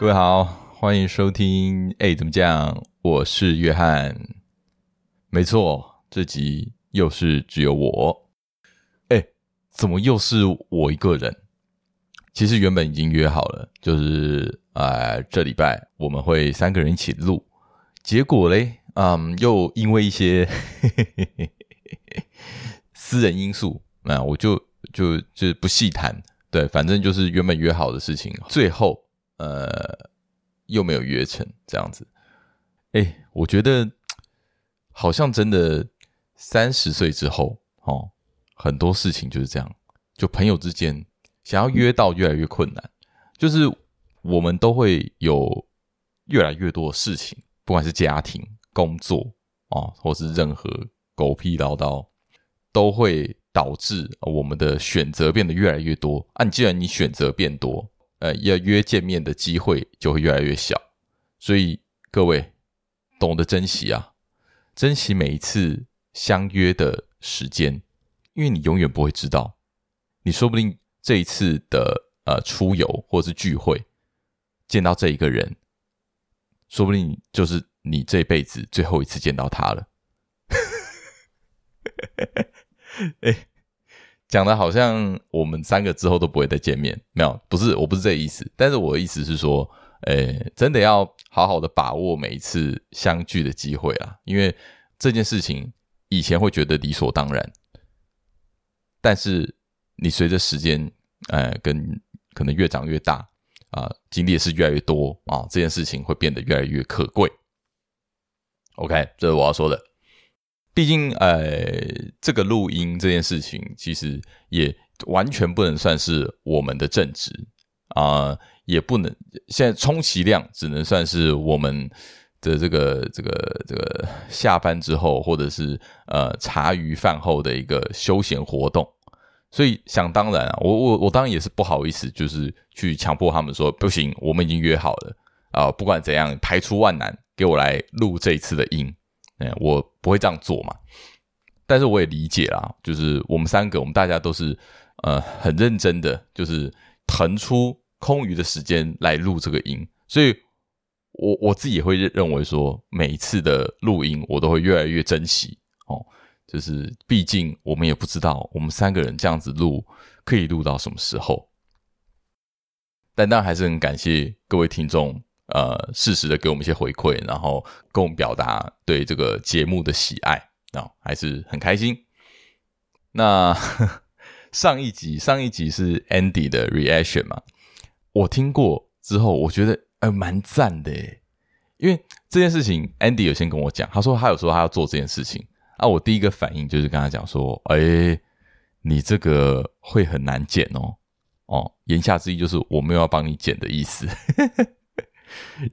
各位好，欢迎收听怎么讲，我是约翰。没错，这集又是只有我。怎么又是我一个人？其实原本已经约好了，就是这礼拜我们会三个人一起录，结果嘞，又因为一些私人因素，我就不细谈。对，反正就是原本约好的事情，最后又没有约成，这样子。我觉得好像真的30岁之后很多事情就是这样，就朋友之间想要约到越来越困难，就是我们都会有越来越多的事情，不管是家庭、工作或是任何狗屁唠叨，都会导致我们的选择变得越来越多。既然你选择变多，要约见面的机会就会越来越小。所以各位懂得珍惜啊，珍惜每一次相约的时间。因为你永远不会知道，你说不定这一次的出游或是聚会见到这一个人，说不定就是你这辈子最后一次见到他了。讲的好像我们三个之后都不会再见面，没有，不是，我不是这个意思。但是我的意思是说，真的要好好的把握每一次相聚的机会啊，因为这件事情以前会觉得理所当然。但是你随着时间跟可能越长越大经历也是越来越多这件事情会变得越来越可贵。OK， 这是我要说的。毕竟这个录音这件事情其实也完全不能算是我们的正职也不能，现在充其量只能算是我们的这个下班之后，或者是茶余饭后的一个休闲活动。所以想当然我当然也是不好意思，就是去强迫他们说不行，我们已经约好了不管怎样排除万难给我来录这一次的音，我不会这样做嘛。但是我也理解啦，就是我们三个，我们大家都是很认真的，就是腾出空余的时间来录这个音。所以我自己也会认为说，每一次的录音我都会越来越珍惜就是毕竟我们也不知道我们三个人这样子录可以录到什么时候。但当然还是很感谢各位听众适时的给我们一些回馈，然后跟我们表达对这个节目的喜爱，还是很开心。那上一集是 Andy 的 reaction 嘛，我听过之后我觉得蛮赞的耶。因为这件事情 Andy 有先跟我讲，他说他有说他要做这件事情我第一个反应就是跟他讲说你这个会很难剪言下之意就是我没有要帮你剪的意思。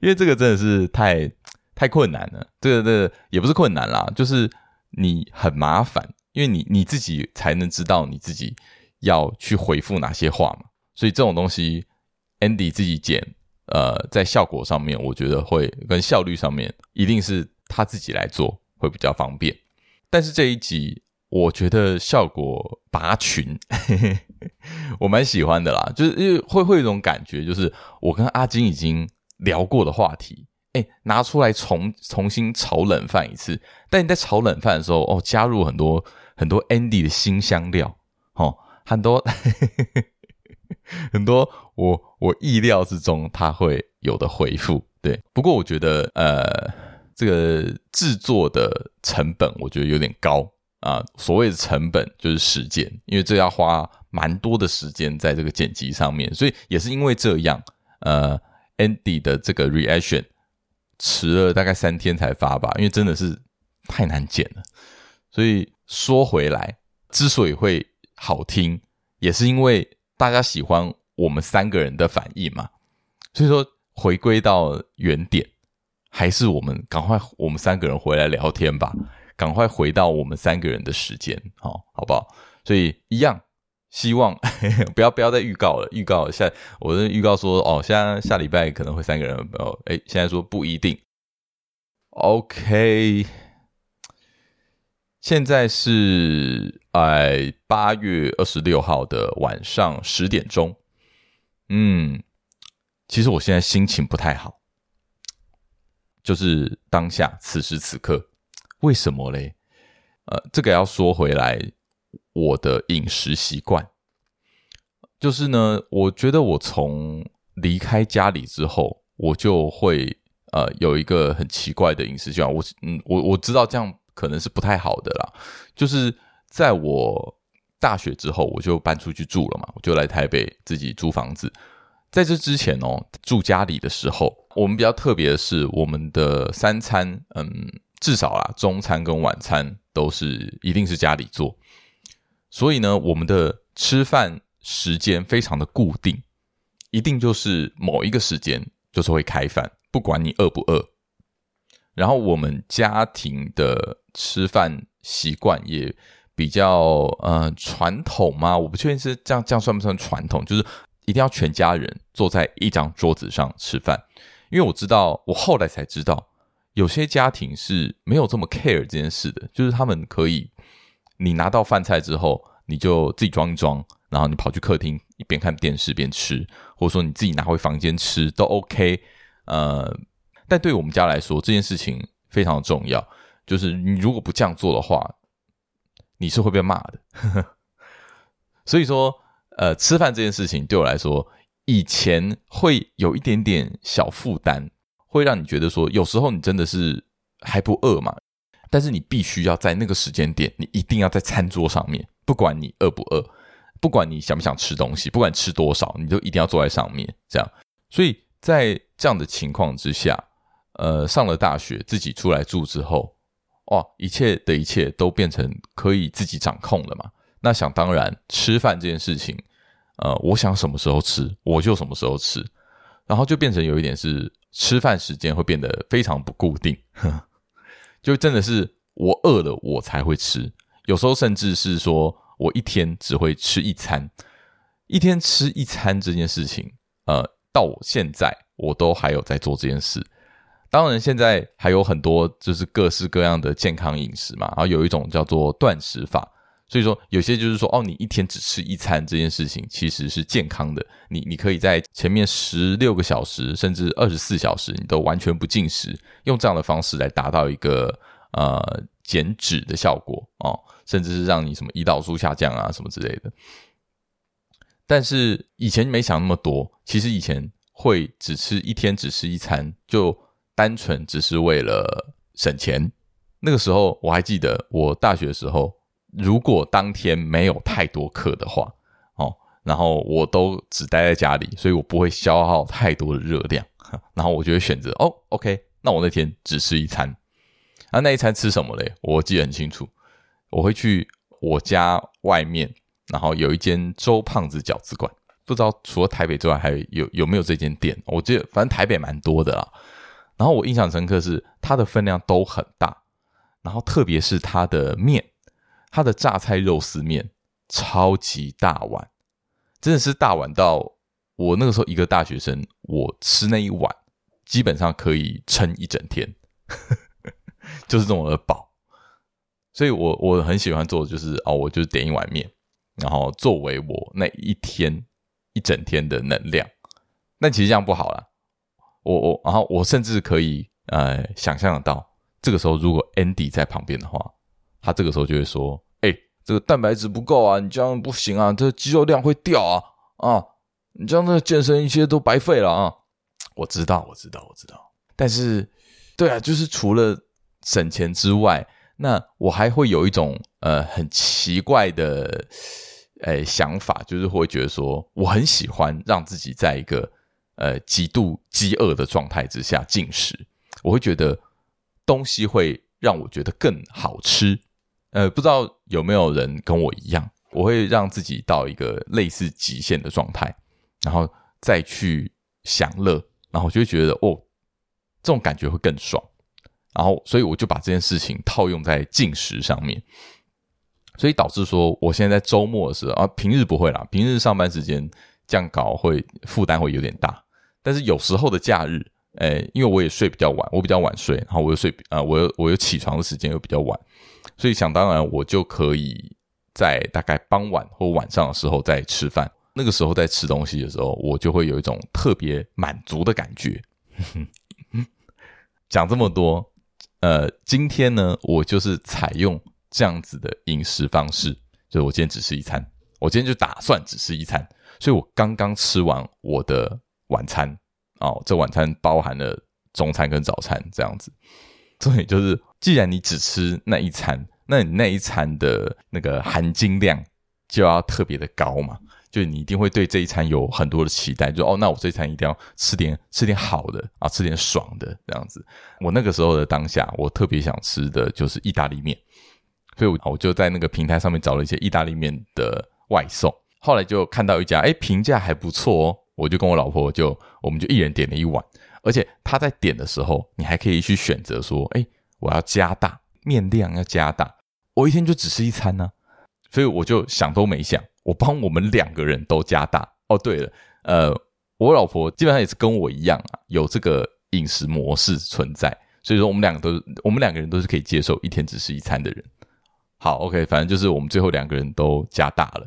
因为这个真的是太困难了，这个也不是困难啦，就是你很麻烦，因为你自己才能知道你自己要去回复哪些话嘛。所以这种东西 Andy 自己剪在效果上面，我觉得会跟效率上面一定是他自己来做会比较方便。但是这一集我觉得效果拔群，我蛮喜欢的啦，就是因为会有一种感觉，就是我跟阿金已经聊过的话题拿出来重新炒冷饭一次。但你在炒冷饭的时候加入很多很多 Andy 的新香料很多很多我意料之中他会有的回复。对，不过我觉得这个制作的成本我觉得有点高所谓的成本就是时间，因为这要花蛮多的时间在这个剪辑上面。所以也是因为这样Andy 的这个 reaction 迟了大概3天才发吧，因为真的是太难剪了。所以说回来，之所以会好听，也是因为大家喜欢我们三个人的反应嘛。所以说回归到原点，还是我们三个人回来聊天吧，赶快回到我们三个人的时间好不好？所以一样希望不要再预告了，我是预告说下礼拜可能会三个人现在说不一定。OK， 现在是8月26号的晚上10点钟。其实我现在心情不太好，就是当下此时此刻。为什么嘞？这个要说回来，我的饮食习惯，就是呢，我觉得我从离开家里之后，我就会有一个很奇怪的饮食习惯。我知道这样可能是不太好的啦，就是在我大学之后，我就搬出去住了嘛，我就来台北自己租房子。在这之前哦，住家里的时候，我们比较特别的是，我们的三餐，至少啦，中餐跟晚餐都是一定是家里做，所以呢，我们的吃饭时间非常的固定，一定就是某一个时间就是会开饭，不管你饿不饿。然后我们家庭的吃饭习惯也比较传统嘛，我不确定是这样算不算传统，就是一定要全家人坐在一张桌子上吃饭。因为我知道，我后来才知道，有些家庭是没有这么 care 这件事的，就是他们可以，你拿到饭菜之后，你就自己装一装，然后你跑去客厅一边看电视边吃，或者说你自己拿回房间吃都 OK。但对我们家来说，这件事情非常重要，就是你如果不这样做的话，你是会被骂的。所以说吃饭这件事情对我来说，以前会有一点点小负担，会让你觉得说，有时候你真的是还不饿嘛，但是你必须要在那个时间点，你一定要在餐桌上面，不管你饿不饿，不管你想不想吃东西，不管吃多少，你就一定要坐在上面，这样。所以在这样的情况之下，上了大学，自己出来住之后，哇，一切的一切都变成可以自己掌控了嘛。那想当然，吃饭这件事情，我想什么时候吃我就什么时候吃，然后就变成有一点是吃饭时间会变得非常不固定，就真的是我饿了我才会吃，有时候甚至是说我一天只会吃一餐，一天吃一餐这件事情，到我现在我都还有在做这件事。当然现在还有很多就是各式各样的健康饮食嘛，然后有一种叫做断食法，所以说有些就是说，哦，你一天只吃一餐这件事情其实是健康的，你可以在前面16个小时甚至24小时你都完全不进食，用这样的方式来达到一个减脂的效果哦，甚至是让你什么胰岛素下降啊什么之类的。但是以前没想那么多，其实以前会只吃一天只吃一餐，就单纯只是为了省钱。那个时候我还记得，我大学的时候如果当天没有太多课的话，然后我都只待在家里，所以我不会消耗太多的热量，然后我就会选择OK， 那我那天只吃一餐。那一餐吃什么嘞？我记得很清楚，我会去我家外面，然后有一间周胖子饺子馆，不知道除了台北之外还有没有这间店，我记得反正台北蛮多的啦。然后我印象深刻是它的分量都很大，然后特别是它的面，它的榨菜肉丝面超级大碗，真的是大碗到我那个时候一个大学生，我吃那一碗基本上可以撑一整天，就是这么的饱。所以我很喜欢做的就是我就点一碗面，然后作为我那一天一整天的能量。那其实这样不好啦，然后我甚至可以想象得到，这个时候如果 Andy 在旁边的话，他这个时候就会说，这个蛋白质不够啊，你这样不行啊，这肌肉量会掉啊，你这样的健身一些都白费了啊。我知道。但是对啊，就是除了省钱之外，那我还会有一种很奇怪的想法，就是会觉得说，我很喜欢让自己在一个极度饥饿的状态之下进食，我会觉得东西会让我觉得更好吃。不知道有没有人跟我一样，我会让自己到一个类似极限的状态，然后再去享乐，然后就会觉得这种感觉会更爽。然后所以我就把这件事情套用在进食上面，所以导致说我现在在周末的时候平日不会啦，平日上班时间这样搞会负担会有点大，但是有时候的假日因为我也睡比较晚，我比较晚睡，然后我又睡我又起床的时间又比较晚，所以想当然我就可以在大概傍晚或晚上的时候再吃饭。那个时候在吃东西的时候，我就会有一种特别满足的感觉。讲这么多，今天呢，我就是采用这样子的饮食方式，就是我今天只吃一餐，我今天就打算只吃一餐，所以我刚刚吃完我的晚餐哦，这晚餐包含了中餐跟早餐这样子。重点就是，既然你只吃那一餐，那你那一餐的那个含金量就要特别的高嘛，就你一定会对这一餐有很多的期待，就哦，那我这一餐一定要吃点好的啊，吃点爽的这样子。我那个时候的当下，我特别想吃的就是意大利面，所以我就在那个平台上面找了一些意大利面的外送，后来就看到一家，评价还不错哦，我就跟我老婆我们就一人点了一碗，而且她在点的时候，你还可以去选择说，我要加大面量，要加大。我一天就只吃一餐啊，所以我就想都没想，我帮我们两个人都加大。哦，对了，我老婆基本上也是跟我一样啊，有这个饮食模式存在，所以说我们两个人都是可以接受一天只吃一餐的人。好 ，OK， 反正就是我们最后两个人都加大了。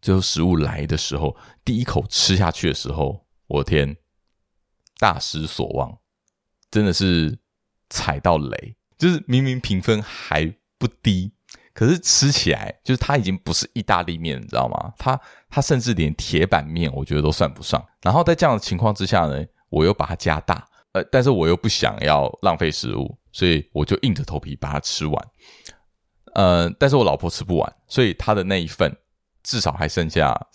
最后食物来的时候，第一口吃下去的时候，我的天，大失所望，真的是踩到雷。就是明明评分还不低，可是吃起来就是它已经不是意大利面，你知道吗？它甚至连铁板面我觉得都算不上。然后在这样的情况之下呢，我又把它加大，但是我又不想要浪费食物，所以我就硬着头皮把它吃完。但是我老婆吃不完，所以她的那一份至少还剩下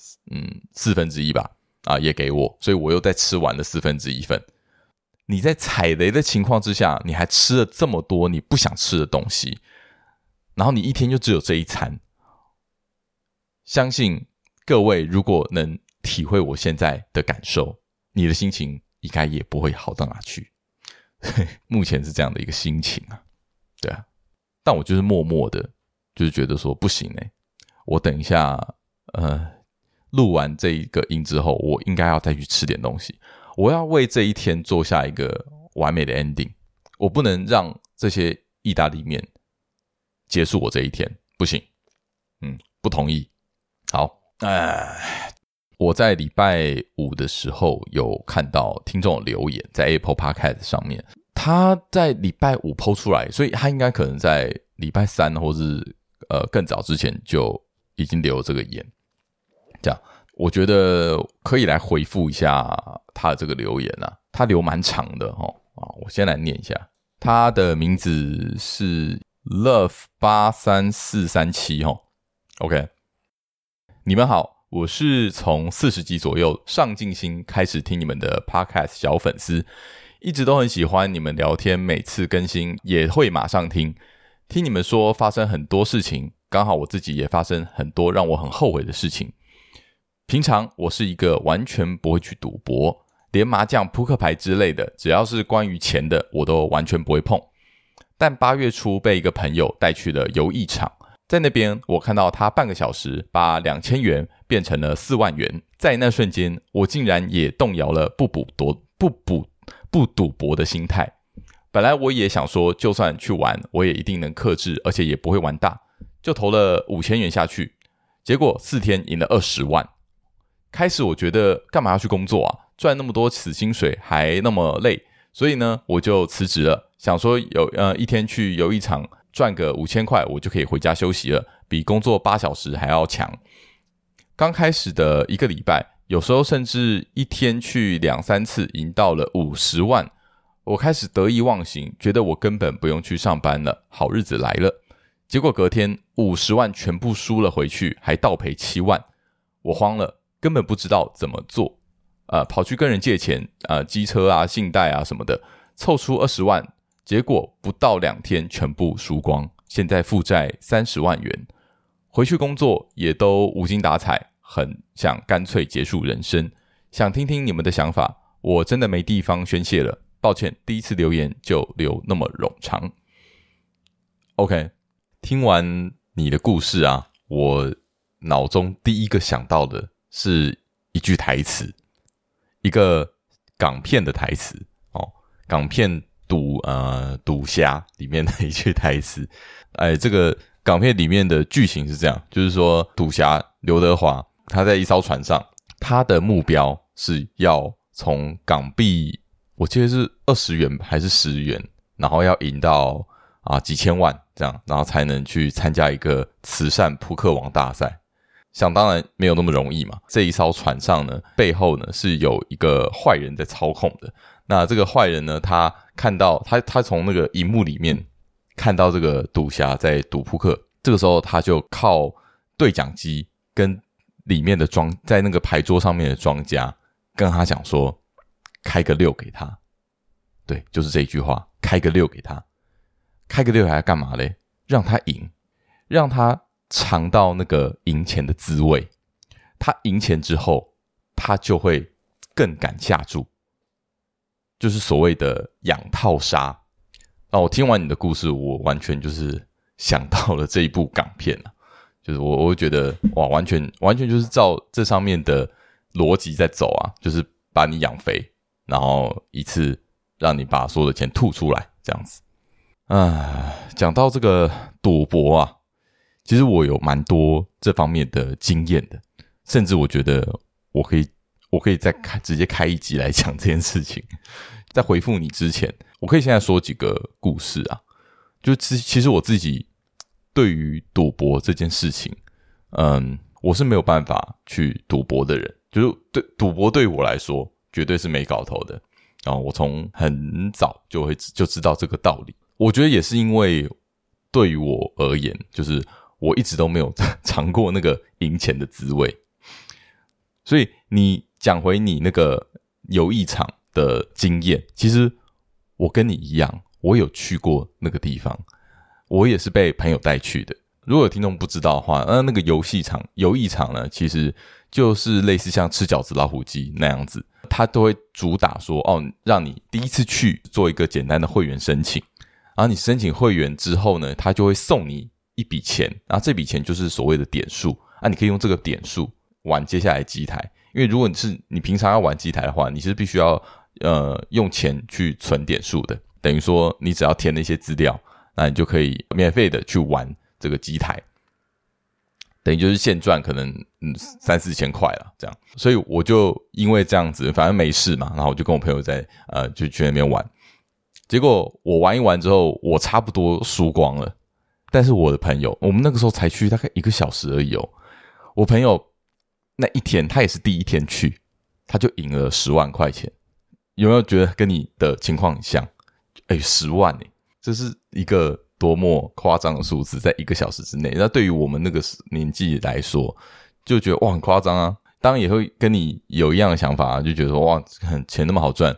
四分之一吧，啊，也给我，所以我又再吃完了四分之一份。你在踩雷的情况之下，你还吃了这么多你不想吃的东西，然后你一天就只有这一餐。相信各位如果能体会我现在的感受，你的心情应该也不会好到哪去。目前是这样的一个心情啊，对啊。但我就是默默的，就是觉得说不行我等一下，录完这一个音之后，我应该要再去吃点东西。我要为这一天做下一个完美的 ending， 我不能让这些意大利面结束我这一天，不行，不同意。好，我在礼拜五的时候有看到听众留言在 Apple Podcast 上面，他在礼拜五 po 出来，所以他应该可能在礼拜三或是更早之前就已经留这个言，这样我觉得可以来回复一下他的这个留言啊，他留蛮长的我先来念一下。他的名字是 Love83437 OK， 你们好，我是从40集左右上进心开始听你们的 Podcast 小粉丝，一直都很喜欢你们聊天，每次更新也会马上听你们说发生很多事情，刚好我自己也发生很多让我很后悔的事情。平常我是一个完全不会去赌博，连麻将、扑克牌之类的，只要是关于钱的我都完全不会碰。但8月初被一个朋友带去了游艺场，在那边我看到他半个小时把2000元变成了4万元，在那瞬间我竟然也动摇了不赌博的心态。本来我也想说就算去玩我也一定能克制，而且也不会玩大，就投了5000元下去，结果4天赢了20万。开始我觉得干嘛要去工作啊，赚那么多死薪水还那么累，所以呢我就辞职了，想说一天去游艺场赚个5000块我就可以回家休息了，比工作8小时还要强。刚开始的一个礼拜，有时候甚至一天去2-3次赢到了50万，我开始得意忘形，觉得我根本不用去上班了，好日子来了。结果隔天50万全部输了回去，还倒赔7万，我慌了，根本不知道怎么做，跑去跟人借钱，机车啊、信贷啊什么的，凑出20万，结果不到2天全部输光，现在负债30万元。回去工作也都无精打采，很想干脆结束人生。想听听你们的想法，我真的没地方宣泄了。抱歉，第一次留言就留那么冗长。OK， 听完你的故事啊，我脑中第一个想到的是一句台词，一个港片的台词港片赌侠里面的一句台词。这个港片里面的剧情是这样，就是说赌侠刘德华他在一艘船上，他的目标是要从港币，我记得是20元还是10元，然后要赢到几千万这样，然后才能去参加一个慈善扑克王大赛。想当然没有那么容易嘛。这一艘船上呢，背后呢是有一个坏人在操控的。那这个坏人呢，他看到他从那个荧幕里面看到这个赌侠在赌扑克，这个时候他就靠对讲机跟里面的在那个牌桌上面的庄家跟他讲说，开个6给他。对，就是这一句话，开个6给他。开个6给他干嘛嘞？让他赢，让他尝到那个赢钱的滋味。他赢钱之后，他就会更敢下注，就是所谓的养套杀。我听完你的故事，我完全就是想到了这一部港片啊，就是我会觉得哇，完全就是照这上面的逻辑在走啊，就是把你养肥，然后一次让你把所有的钱吐出来这样子。讲到这个赌博啊，其实我有蛮多这方面的经验的，甚至我觉得我可以再直接开一集来讲这件事情。在回复你之前，我可以现在说几个故事啊。就其实我自己对于赌博这件事情，我是没有办法去赌博的人，就是赌博对我来说绝对是没搞头的。然后我从很早就知道这个道理。我觉得也是因为对于我而言，就是我一直都没有尝过那个赢钱的滋味。所以你讲回你那个游艺场的经验，其实我跟你一样，我有去过那个地方，我也是被朋友带去的。如果有听众不知道的话，那个游艺场呢，其实就是类似像吃饺子老虎机那样子，他都会主打说让你第一次去做一个简单的会员申请，然后你申请会员之后呢，他就会送你一笔钱，然后这笔钱就是所谓的点数你可以用这个点数玩接下来机台。因为如果你平常要玩机台的话，你是必须要用钱去存点数的，等于说你只要填了一些资料，那你就可以免费的去玩这个机台，等于就是现赚可能3-4千块啦这样。所以我就因为这样子，反正没事嘛，然后我就跟我朋友在就去那边玩。结果我玩一玩之后，我差不多输光了，但是我的朋友，我们那个时候才去大概1个小时而已哦。我朋友那一天他也是第一天去，他就赢了10万块钱。有没有觉得跟你的情况很像？10万耶，这是一个多么夸张的数字，在1个小时之内。那对于我们那个年纪来说，就觉得哇很夸张啊。当然也会跟你有一样的想法就觉得说哇钱那么好赚。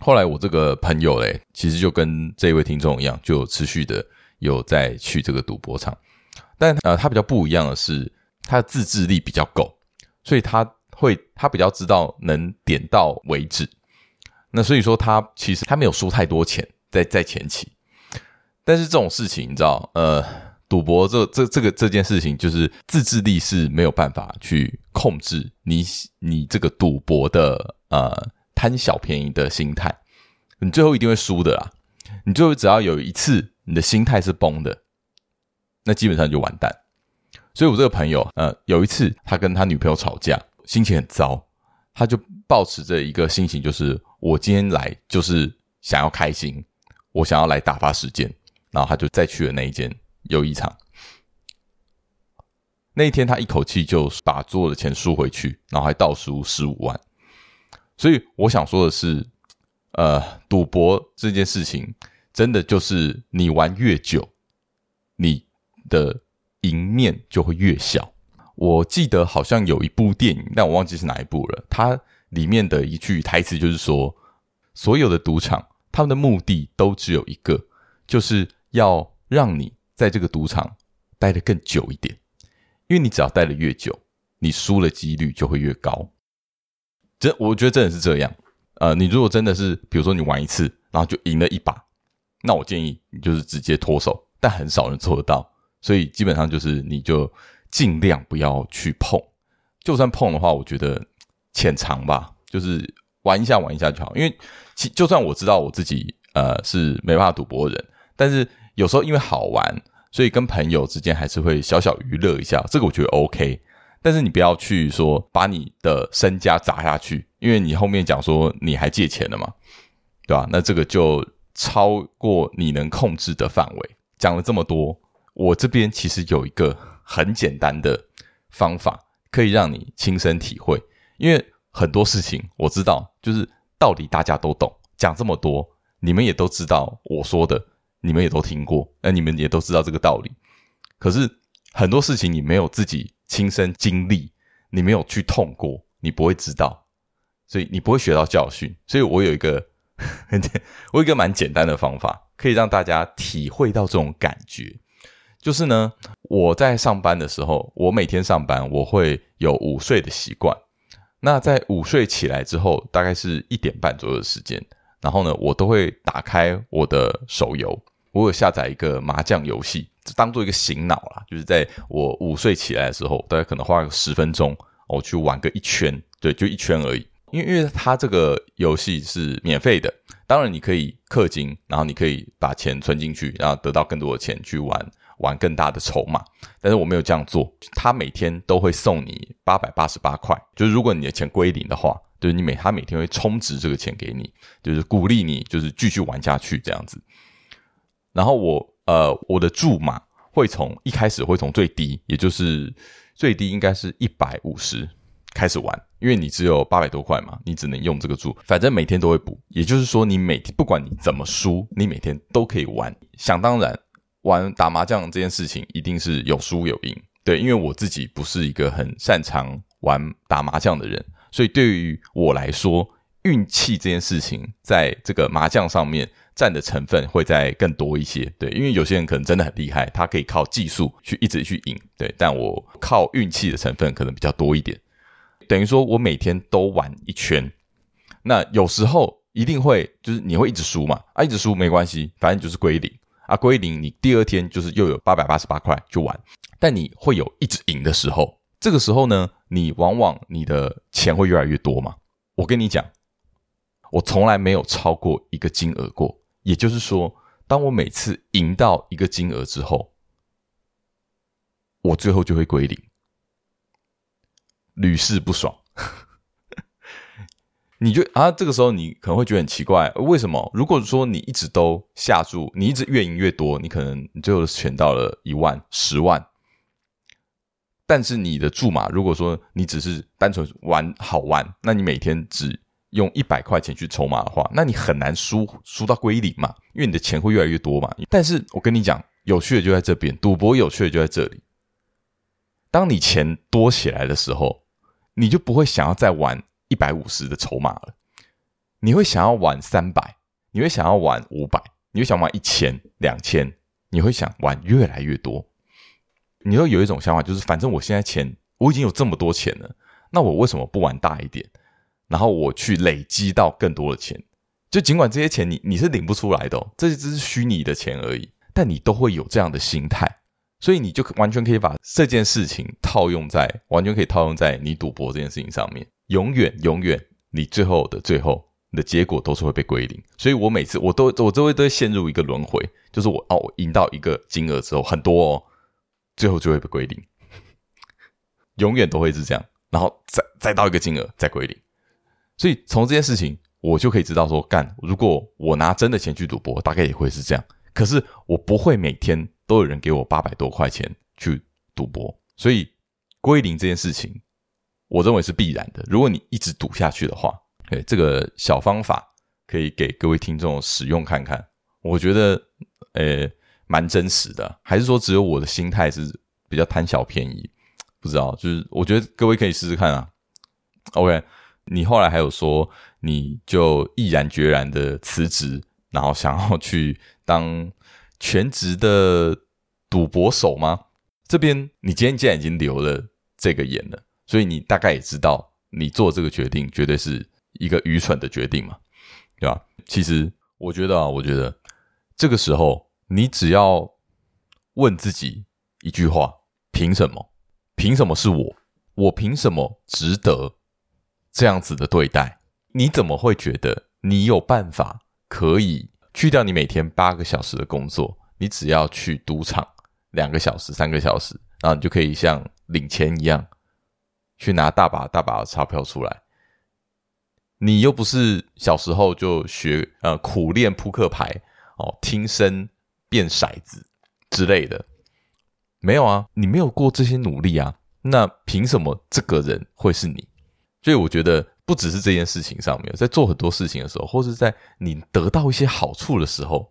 后来我这个朋友咧，其实就跟这位听众一样，就持续的有在去这个赌博场。但他比较不一样的是，他的自制力比较够，所以他比较知道能点到为止。那所以说其实他没有输太多钱在前期。但是这种事情你知道，赌博这件事情，就是自制力是没有办法去控制你这个赌博的贪小便宜的心态，你最后一定会输的啦。你最后只要有一次你的心态是崩的，那基本上就完蛋。所以我这个朋友有一次他跟他女朋友吵架，心情很糟，他就抱持着一个心情，就是我今天来就是想要开心，我想要来打发时间。然后他就再去了那一间游艺场。那一天他一口气就把所有的钱输回去，然后还倒输15万。所以我想说的是，赌博这件事情真的就是你玩越久，你的赢面就会越小。我记得好像有一部电影，但我忘记是哪一部了，它里面的一句台词就是说，所有的赌场他们的目的都只有一个，就是要让你在这个赌场待得更久一点。因为你只要待得越久，你输的几率就会越高。我觉得真的是这样。你如果真的是比如说你玩一次然后就赢了一把，那我建议你就是直接脱手，但很少人做得到。所以基本上就是你就尽量不要去碰，就算碰的话我觉得浅尝吧，就是玩一下就好。因为就算我知道我自己是没办法赌博的人，但是有时候因为好玩，所以跟朋友之间还是会小小娱乐一下，这个我觉得 OK。但是你不要去说把你的身家砸下去，因为你后面讲说你还借钱了嘛，对吧？那这个就超过你能控制的范围。讲了这么多，我这边其实有一个很简单的方法可以让你亲身体会，因为很多事情我知道就是道理大家都懂，讲这么多你们也都知道，我说的你们也都听过，那你们也都知道这个道理，可是很多事情你没有自己亲身经历，你没有去痛过，你不会知道，所以你不会学到教训。所以我有一个我有一个蛮简单的方法可以让大家体会到这种感觉。就是呢，我在上班的时候，我每天上班我会有午睡的习惯，那在午睡起来之后大概是1点半左右的时间，然后呢我都会打开我的手游，我有下载一个麻将游戏当做一个醒脑啦，就是在我午睡起来的时候大概可能花个10分钟我去玩个一圈，对，就一圈而已。因为它这个游戏是免费的，当然你可以氪金，然后你可以把钱存进去，然后得到更多的钱去玩更大的筹码，但是我没有这样做。它每天都会送你888块，就是如果你的钱归零的话，就是它每天会充值这个钱给你，就是鼓励你就是继续玩下去这样子。然后我的注码会从一开始会从最低，也就是最低应该是150开始玩，因为你只有800多块嘛，你只能用这个注，反正每天都会补，也就是说你每天不管你怎么输，你每天都可以玩。想当然玩打麻将这件事情一定是有输有赢，对，因为我自己不是一个很擅长玩打麻将的人，所以对于我来说运气这件事情在这个麻将上面占的成分会再更多一些，对，因为有些人可能真的很厉害，他可以靠技术去一直去赢，对，但我靠运气的成分可能比较多一点。等于说我每天都玩一圈，那有时候一定会就是你会一直输嘛，啊一直输没关系，反正就是归零啊，归零你第二天就是又有888块就玩，但你会有一直赢的时候，这个时候呢你往往你的钱会越来越多嘛。我跟你讲，我从来没有超过一个金额过，也就是说当我每次赢到一个金额之后，我最后就会归零，屡试不爽。你就啊，这个时候你可能会觉得很奇怪，为什么？如果说你一直都下注，你一直越赢越多，你可能你最后选到了1万、10万，但是你的注码，如果说你只是单纯玩好玩，那你每天只用100块钱去筹码的话，那你很难输到归零嘛，因为你的钱会越来越多嘛。但是我跟你讲，有趣的就在这边，赌博有趣的就在这里。当你钱多起来的时候，你就不会想要再玩150的筹码了，你会想要玩300，你会想要玩500，你会想玩1000、2000，你会想玩越来越多。你会有一种想法，就是反正我现在钱我已经有这么多钱了，那我为什么不玩大一点，然后我去累积到更多的钱？就尽管这些钱你是领不出来的哦，这只是虚拟的钱而已，但你都会有这样的心态，所以你就完全可以把这件事情完全可以套用在你赌博这件事情上面。永远你最后你的结果都是会被归零。所以我每次我都会陷入一个轮回，就是我赢到一个金额之后很多哦，最后就会被归零。永远都会是这样，然后再到一个金额再归零。所以从这件事情我就可以知道说，干，如果我拿真的钱去赌博大概也会是这样，可是我不会每天都有人给我800多块钱去赌博，所以归零这件事情我认为是必然的，如果你一直赌下去的话。对，这个小方法可以给各位听众使用看看，我觉得蛮真实的。还是说只有我的心态是比较贪小便宜，不知道，就是我觉得各位可以试试看啊。 OK， 你后来还有说你就毅然决然的辞职，然后想要去当全职的赌博手吗？这边你今天既然已经留了这个言了，所以你大概也知道你做这个决定绝对是一个愚蠢的决定嘛，对吧？其实我觉得这个时候你只要问自己一句话，凭什么是我凭什么值得这样子的对待？你怎么会觉得你有办法可以去掉你每天8个小时的工作，你只要去赌场2个小时、3个小时，然后你就可以像领钱一样去拿大把大把的钞票出来。你又不是小时候就学苦练扑克牌哦，听声变骰子之类的，没有啊，你没有过这些努力啊，那凭什么这个人会是你？所以我觉得不只是这件事情上面，在做很多事情的时候，或是在你得到一些好处的时候，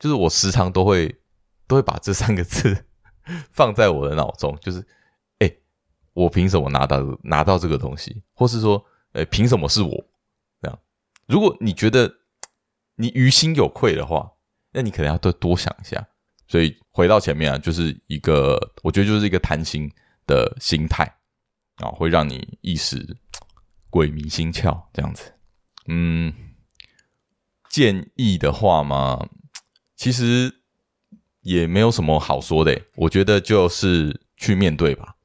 就是我时常都会把这三个字放在我的脑中，就是我凭什么拿到这个东西，或是说凭什么是我这样。如果你觉得你于心有愧的话，那你可能要多想一下。所以回到前面啊，就是一个我觉得就是一个贪心的心态啊，会让你一时鬼迷心窍这样子。建议的话嘛，其实也没有什么好说的，我觉得就是去面对吧。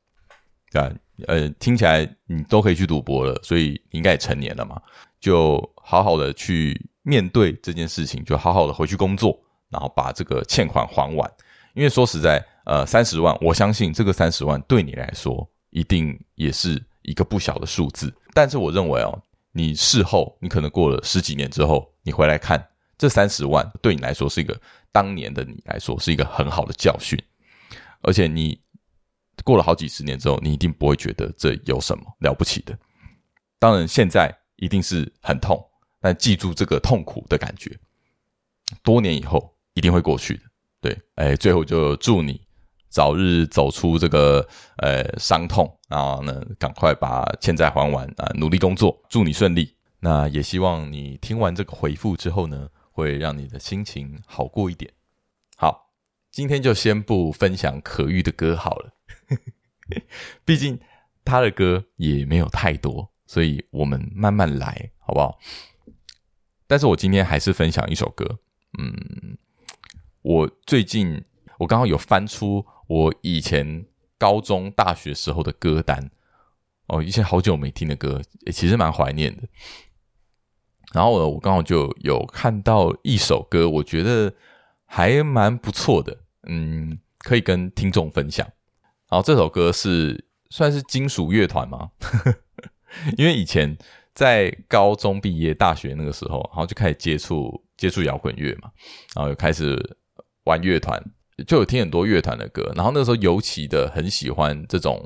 听起来你都可以去赌博了，所以你应该也成年了嘛，就好好的去面对这件事情，就好好的回去工作，然后把这个欠款还完。因为说实在30万，我相信这个30万对你来说一定也是一个不小的数字，但是我认为哦，你事后你可能过了十几年之后，你回来看这30万对你来说是一个，当年的你来说是一个很好的教训，而且你过了好几十年之后，你一定不会觉得这有什么了不起的。当然现在一定是很痛，但记住这个痛苦的感觉，多年以后一定会过去的。对，最后就祝你早日走出这个伤痛，然后呢赶快把欠债还完啊，努力工作，祝你顺利。那也希望你听完这个回复之后呢，会让你的心情好过一点。好，今天就先不分享可遇的歌好了毕竟他的歌也没有太多，所以我们慢慢来好不好。但是我今天还是分享一首歌。我刚好有翻出我以前高中大学时候的歌单哦，以前好久没听的歌，其实蛮怀念的。然后我刚好就有看到一首歌，我觉得还蛮不错的，可以跟听众分享。然后这首歌算是金属乐团吗因为以前在高中毕业大学那个时候，然后就开始接触摇滚乐嘛，然后又开始玩乐团，就有听很多乐团的歌。然后那个时候尤其的很喜欢这种，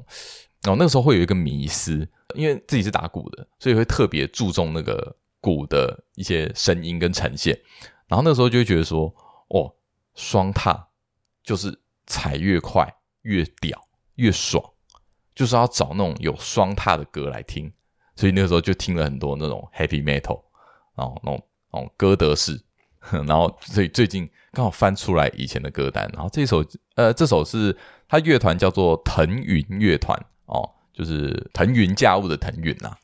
然后那个时候会有一个迷思，因为自己是打鼓的，所以会特别注重那个鼓的一些声音跟呈现。然后那个时候就会觉得说，哦，双踏就是踩越快越屌越爽，就是要找那种有双踏的歌来听。所以那个时候就听了很多那种 heavy metal， 然后那种哥德式。然后所以最近刚好翻出来以前的歌单，然后这首是他乐团叫做腾云乐团哦，就是腾云驾雾的腾云啊，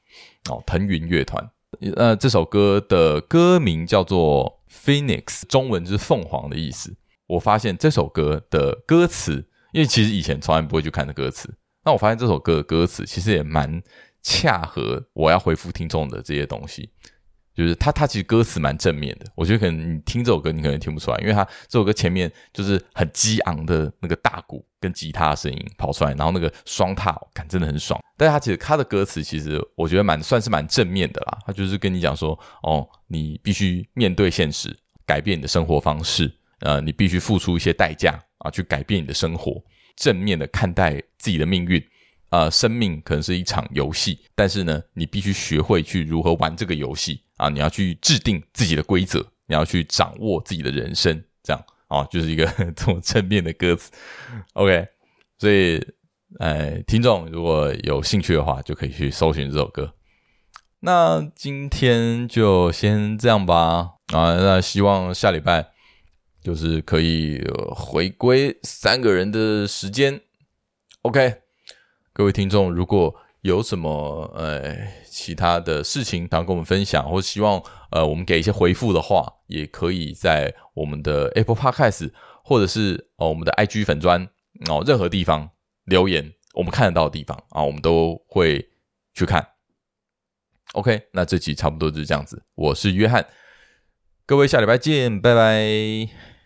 哦，腾云乐团。这首歌的歌名叫做 Phoenix， 中文是凤凰的意思。我发现这首歌的歌词，因为其实以前从来不会去看的歌词，那我发现这首歌的歌词其实也蛮恰合我要回复听众的这些东西，就是它其实歌词蛮正面的。我觉得可能你听这首歌你可能听不出来，因为它这首歌前面就是很激昂的那个大鼓跟吉他的声音跑出来，然后那个双踏感真的很爽。但是它其实它的歌词其实我觉得算是蛮正面的啦，它就是跟你讲说，哦，你必须面对现实，改变你的生活方式，你必须付出一些代价啊，去改变你的生活，正面的看待自己的命运。生命可能是一场游戏，但是呢，你必须学会去如何玩这个游戏啊！你要去制定自己的规则，你要去掌握自己的人生，这样啊，就是一个这种正面的歌词。OK， 所以听众如果有兴趣的话，就可以去搜寻这首歌。那今天就先这样吧啊！那希望下礼拜就是可以回归三个人的时间。OK， 各位听众，如果有什么其他的事情想跟我们分享，或希望我们给一些回复的话，也可以在我们的 Apple Podcast 或者是我们的 IG 粉专任何地方留言，我们看得到的地方啊，我们都会去看。OK， 那这期差不多就是这样子。我是约翰，各位下礼拜见，拜拜。